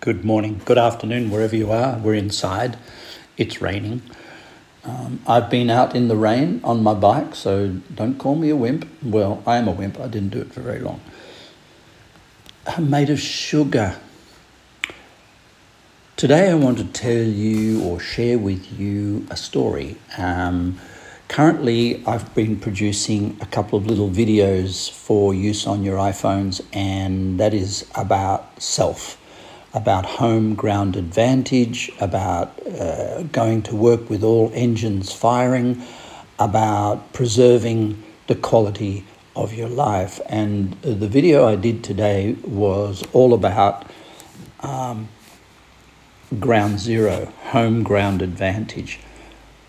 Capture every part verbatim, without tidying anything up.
Good morning, good afternoon, wherever you are. We're inside. It's raining. Um, I've been out in the rain on my bike, so don't call me a wimp. Well, I am a wimp. I didn't do it for very long. I'm made of sugar. Today I want to tell you or share with you a story. Um, currently, I've been producing a couple of little videos for use on your iPhones, and that is about self. About home ground advantage, about uh, going to work with all engines firing, about preserving the quality of your life. And the video I did today was all about um, ground zero, home ground advantage.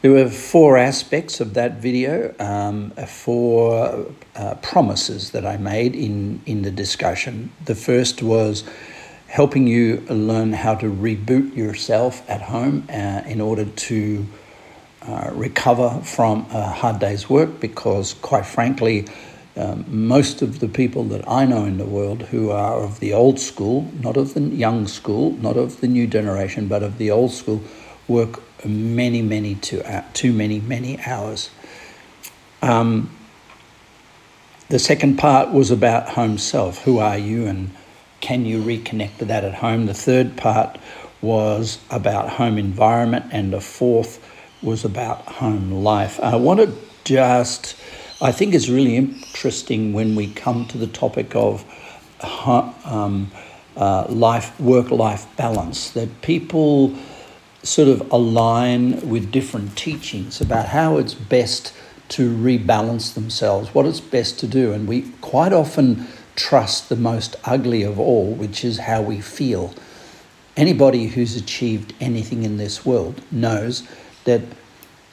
There were four aspects of that video, um, four uh, promises that I made in, in the discussion. The first was helping you learn how to reboot yourself at home uh, in order to uh, recover from a hard day's work, because quite frankly, um, most of the people that I know in the world who are of the old school, not of the young school, not of the new generation, but of the old school, work many, many, too, uh, too many, many hours. Um, the second part was about home self. Who are you and can you reconnect to that at home? The third part was about home environment, and the fourth was about home life. I want to just, I think it's really interesting when we come to the topic of um, uh, life, work-life balance, that people sort of align with different teachings about how it's best to rebalance themselves, what it's best to do. And we quite often trust the most ugly of all, which is how we feel. Anybody who's achieved anything in this world knows that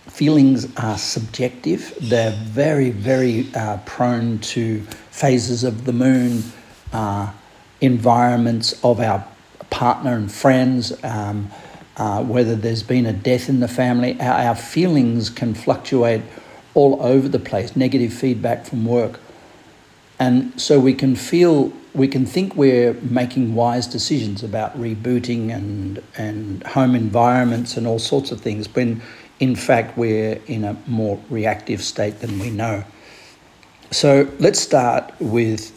feelings are subjective. They're very, very uh, prone to phases of the moon, uh, environments of our partner and friends, um, uh, whether there's been a death in the family. Our, our feelings can fluctuate all over the place, negative feedback from work. And so we can feel, we can think we're making wise decisions about rebooting and and home environments and all sorts of things, when in fact we're in a more reactive state than we know. So let's start with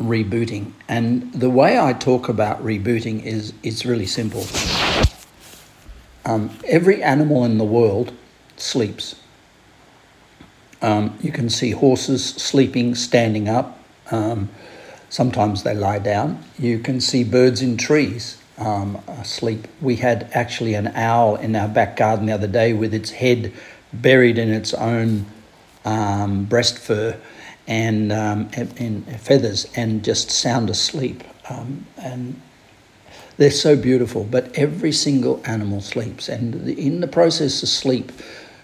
rebooting. And the way I talk about rebooting is it's really simple. Um, every animal in the world sleeps. Um, you can see horses sleeping, standing up. Um, sometimes they lie down. You can see birds in trees um, asleep. We had actually an owl in our back garden the other day with its head buried in its own um, breast fur and, um, and, and feathers, and just sound asleep. Um, and they're so beautiful. But every single animal sleeps, and in the process of sleep,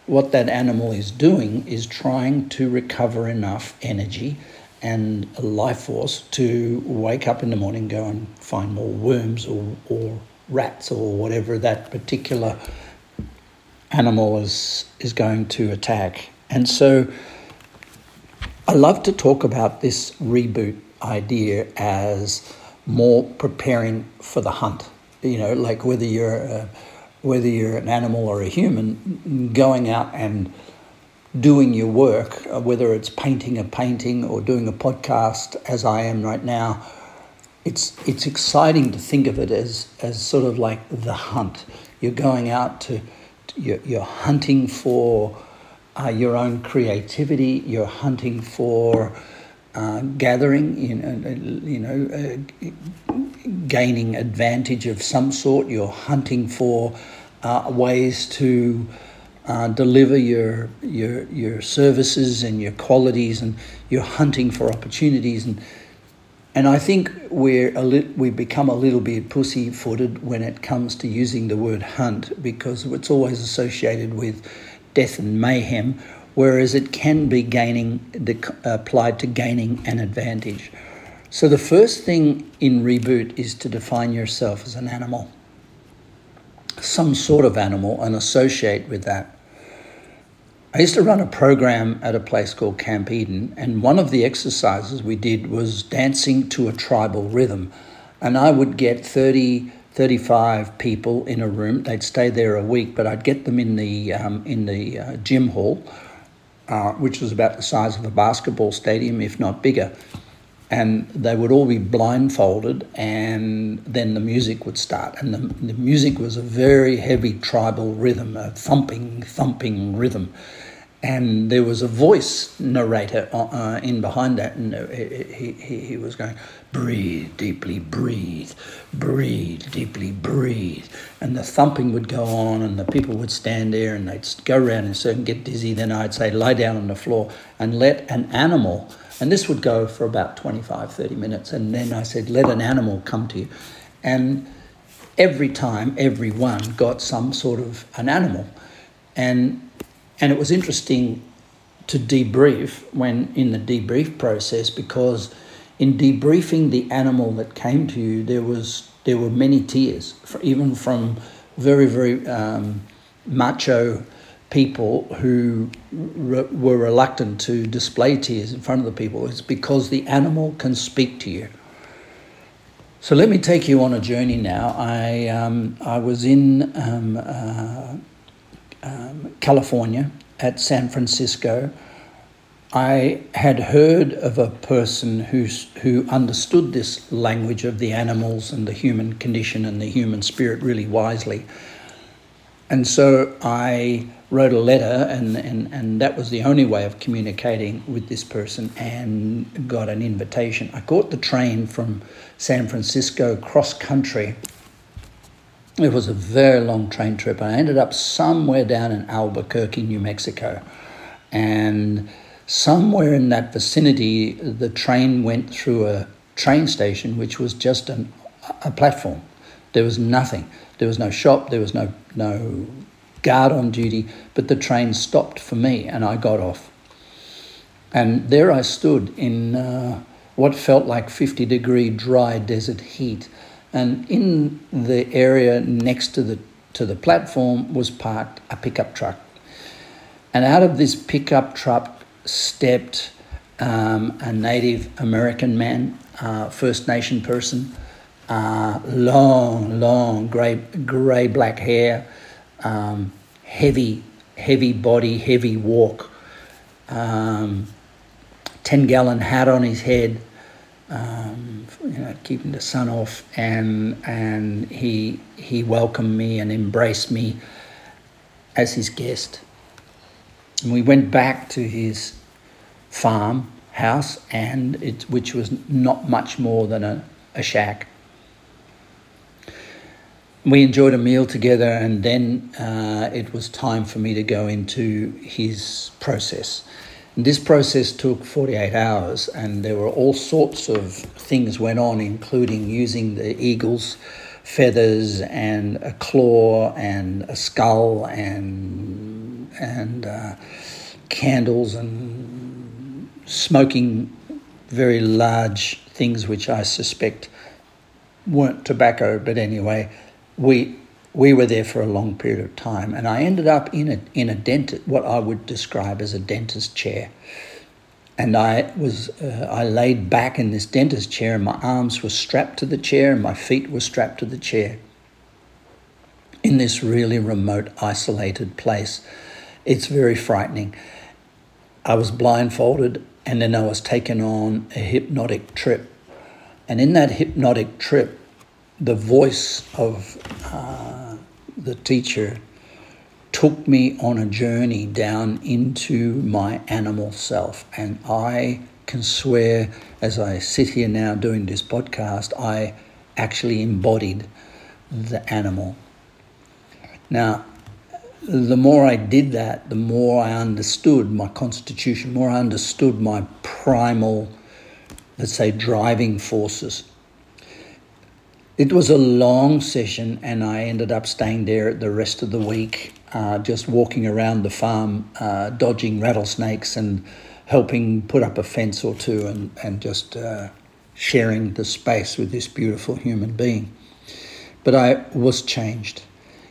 what that animal is doing is trying to recover enough energy and life force to wake up in the morning, go and find more worms or, or rats or whatever that particular animal is, is going to attack. And so I love to talk about this reboot idea as more preparing for the hunt. You know, like whether you're a, whether you're an animal or a human, going out and doing your work, whether it's painting a painting or doing a podcast as I am right now, it's it's exciting to think of it as, as sort of like the hunt. You're going out to, you're, you're hunting for uh, your own creativity, you're hunting for uh, gathering, you know, you know uh, gaining advantage of some sort. You're hunting for uh, ways to uh, deliver your your your services and your qualities, and you're hunting for opportunities. And and I think we're a li- we become a little bit pussy-footed when it comes to using the word hunt, because it's always associated with death and mayhem, whereas it can be gaining the, applied to gaining an advantage. So the first thing in reboot is to define yourself as an animal, some sort of animal, and associate with that. I used to run a program at a place called Camp Eden, and one of the exercises we did was dancing to a tribal rhythm. and I would get thirty, thirty-five people in a room. They'd stay there a week, but I'd get them in the um, in the uh, gym hall, uh, which was about the size of a basketball stadium, if not bigger. And they would all be blindfolded, and then the music would start. And the, the music was a very heavy tribal rhythm, a thumping, thumping rhythm. And there was a voice narrator uh, in behind that, and he, he, he was going, breathe deeply, breathe, breathe deeply, breathe. And the thumping would go on, and the people would stand there, and they'd go around and sit and get dizzy. Then I'd say, lie down on the floor and let an animal, and this would go for about twenty-five, thirty minutes. And then I said, let an animal come to you. And every time, everyone got some sort of an animal. And... And it was interesting to debrief when in the debrief process, because in debriefing the animal that came to you, there was there were many tears, for, even from very, very um, macho people who re- were reluctant to display tears in front of the people. It's because the animal can speak to you. So let me take you on a journey now. I, um, I was in... Um, uh, Um, California, at San Francisco. I had heard of a person who who understood this language of the animals and the human condition and the human spirit really wisely. And so I wrote a letter, and, and, and that was the only way of communicating with this person, and got an invitation. I caught the train from San Francisco cross-country. It was a very long train trip. I ended up somewhere down in Albuquerque, New Mexico. And somewhere in that vicinity, the train went through a train station, which was just an, a platform. There was nothing. There was no shop. There was no, no guard on duty. But the train stopped for me, and I got off. And there I stood in uh, what felt like fifty-degree dry desert heat. And in the area next to the to the platform was parked a pickup truck. And out of this pickup truck stepped um, a Native American man, uh, First Nation person, uh, long, long grey, grey black hair, um, heavy, heavy body, heavy walk, um, ten-gallon hat on his head, Um, you know, keeping the sun off, and and he he welcomed me and embraced me as his guest. And we went back to his farm house, and it which was not much more than a, a shack. We enjoyed a meal together, and then uh, it was time for me to go into his process. This process took forty-eight hours, and there were all sorts of things went on, including using the eagle's feathers and a claw and a skull and and uh, candles and smoking very large things, which I suspect weren't tobacco. But anyway, we we were there for a long period of time, and I ended up in a in a dentist, what I would describe as a dentist chair. And I was uh, I laid back in this dentist chair, and my arms were strapped to the chair, and my feet were strapped to the chair. In this really remote, isolated place, it's very frightening. I was blindfolded, and then I was taken on a hypnotic trip, and in that hypnotic trip, the voice of uh, the teacher took me on a journey down into my animal self. And I can swear, as I sit here now doing this podcast, I actually embodied the animal. Now, the more I did that, the more I understood my constitution, the more I understood my primal, let's say, driving forces. It was a long session, and I ended up staying there the rest of the week, uh, just walking around the farm, uh, dodging rattlesnakes and helping put up a fence or two, and, and just uh, sharing the space with this beautiful human being. But I was changed.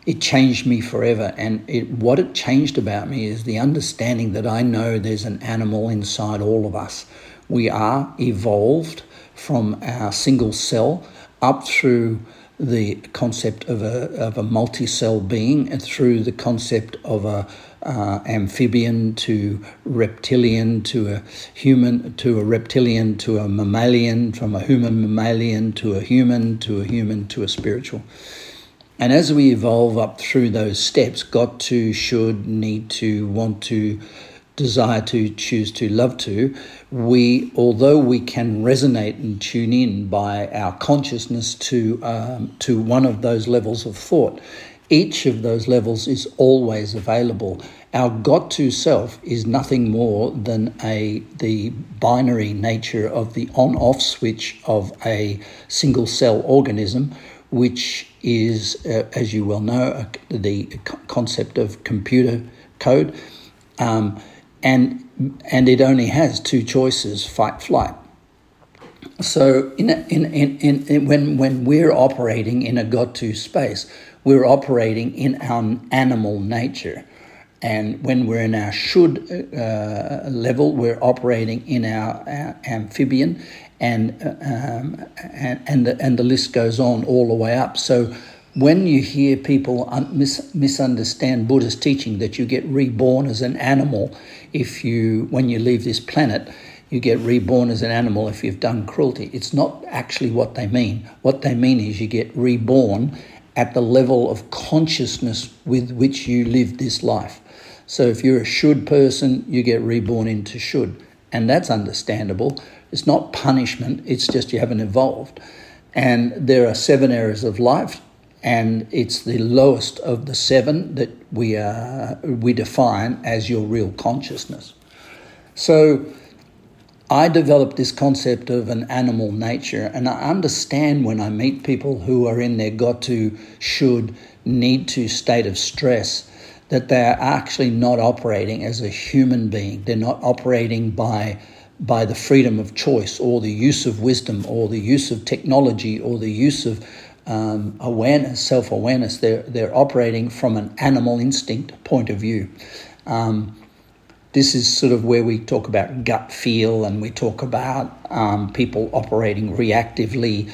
It changed me forever, and it, what it changed about me is the understanding that I know there's an animal inside all of us. We are evolved from our single cell up through the concept of a of a multi-cell being, and through the concept of a uh, amphibian to reptilian to a human to a reptilian to a mammalian, from a human mammalian to a human to a human to a spiritual. And as we evolve up through those steps, got to, should, need to, want to, desire to, choose to, love to, we, although we can resonate and tune in by our consciousness to um, to one of those levels of thought, each of those levels is always available. Our got to self is nothing more than a the binary nature of the on-off switch of a single cell organism, which is, uh, as you well know, uh, the concept of computer code. Um, And and it only has two choices: fight, flight. So in a, in, in in when when we're operating in a got to space, we're operating in our animal nature, and when we're in our should uh, level, we're operating in our, our amphibian, and um, and and the, and the list goes on all the way up. So when you hear people un- mis- misunderstand Buddhist teaching that you get reborn as an animal if you, when you leave this planet, you get reborn as an animal if you've done cruelty, it's not actually what they mean. What they mean is you get reborn at the level of consciousness with which you live this life. So if you're a should person, you get reborn into should. And that's understandable. It's not punishment, it's just you haven't evolved. And there are seven areas of life, and it's the lowest of the seven that we uh, we define as your real consciousness. So I developed this concept of an animal nature, and I understand when I meet people who are in their got to, should, need to state of stress that they're actually not operating as a human being. They're not operating by by the freedom of choice or the use of wisdom or the use of technology or the use of Um, awareness, self-awareness. They're they're operating from an animal instinct point of view. Um, this is sort of where we talk about gut feel, and we talk about um, people operating reactively,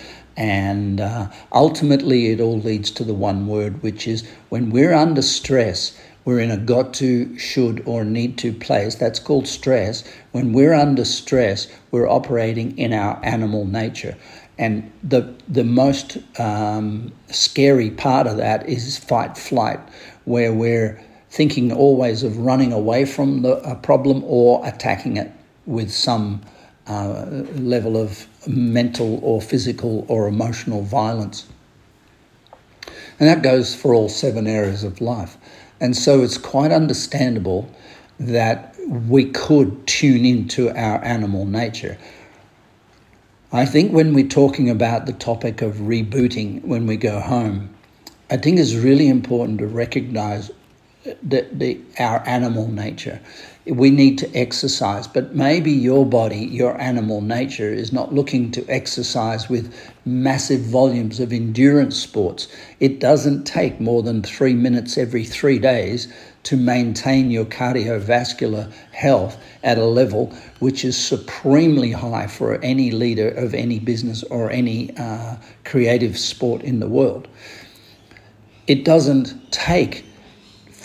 and uh, ultimately it all leads to the one word, which is when we're under stress, we're in a got to, should, or need to place. That's called stress. When we're under stress, we're operating in our animal nature. And the the most um, scary part of that is fight flight, where we're thinking always of running away from the, a problem or attacking it with some uh, level of mental or physical or emotional violence. And that goes for all seven areas of life. And so it's quite understandable that we could tune into our animal nature. I think when we're talking about the topic of rebooting when we go home, I think it's really important to recognise the, the, our animal nature. We need to exercise, but maybe your body, your animal nature, is not looking to exercise with massive volumes of endurance sports. It doesn't take more than three minutes every three days to maintain your cardiovascular health at a level which is supremely high for any leader of any business or any uh, creative sport in the world. It doesn't take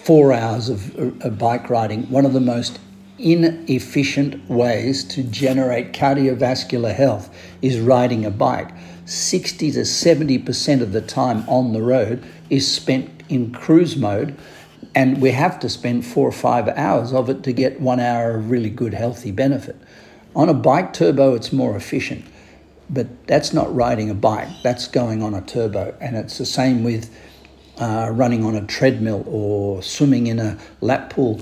four hours of, of bike riding. One of the most inefficient ways to generate cardiovascular health is riding a bike. sixty to seventy percent of the time on the road is spent in cruise mode, and we have to spend four or five hours of it to get one hour of really good healthy benefit. On a bike turbo, it's more efficient, but that's not riding a bike, that's going on a turbo. And it's the same with Uh, running on a treadmill or swimming in a lap pool.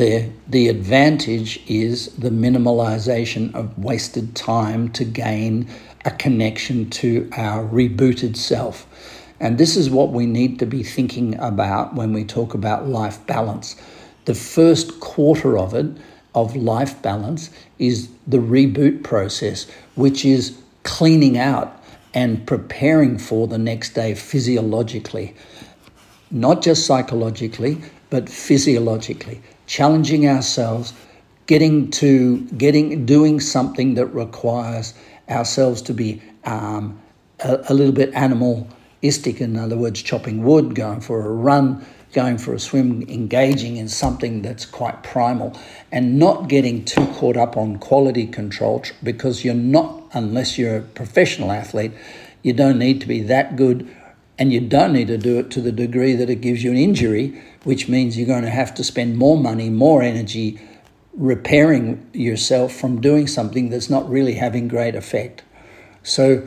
The, the advantage is the minimalization of wasted time to gain a connection to our rebooted self. And this is what we need to be thinking about when we talk about life balance. The first quarter of it, of life balance, is the reboot process, which is cleaning out and preparing for the next day physiologically, not just psychologically, but physiologically, challenging ourselves, getting to, getting, doing something that requires ourselves to be um, a, a little bit animalistic, in other words, chopping wood, going for a run, going for a swim, engaging in something that's quite primal, and not getting too caught up on quality control, because you're not, unless you're a professional athlete, you don't need to be that good, and you don't need to do it to the degree that it gives you an injury, which means you're going to have to spend more money, more energy repairing yourself from doing something that's not really having great effect. So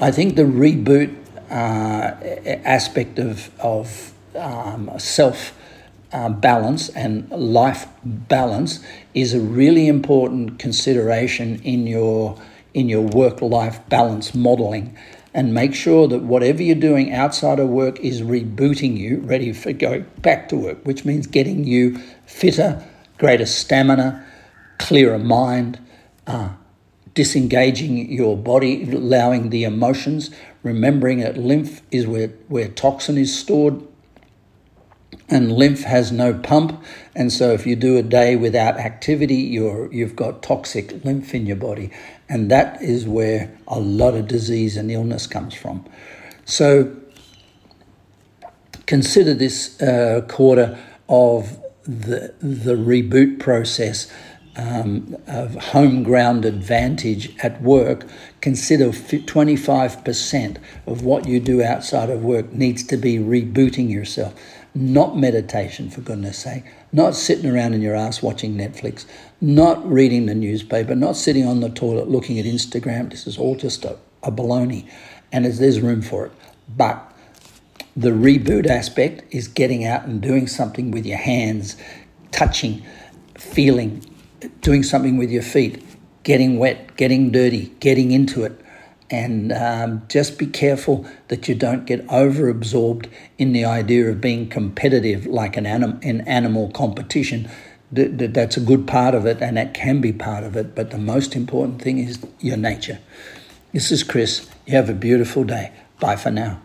I think the reboot uh, aspect of, of um, self uh, balance and life balance is a really important consideration in your in your work-life balance modelling, and make sure that whatever you're doing outside of work is rebooting you, ready for going back to work, which means getting you fitter, greater stamina, clearer mind, uh, disengaging your body, allowing the emotions, remembering that lymph is where, where toxin is stored, and lymph has no pump, and so if you do a day without activity, you're, you've got toxic lymph in your body, and that is where a lot of disease and illness comes from. So consider this uh, quarter of the the reboot process um, of home ground advantage at work. Consider twenty-five percent of what you do outside of work needs to be rebooting yourself. Not meditation, for goodness sake, not sitting around in your ass watching Netflix, not reading the newspaper, not sitting on the toilet looking at Instagram. This is all just a, a baloney, and there's room for it. But the reboot aspect is getting out and doing something with your hands, touching, feeling, doing something with your feet, getting wet, getting dirty, getting into it. And um, just be careful that you don't get over-absorbed in the idea of being competitive, like an, anim- an animal competition. Th- th- that's a good part of it, and that can be part of it. But the most important thing is your nature. This is Chris. You have a beautiful day. Bye for now.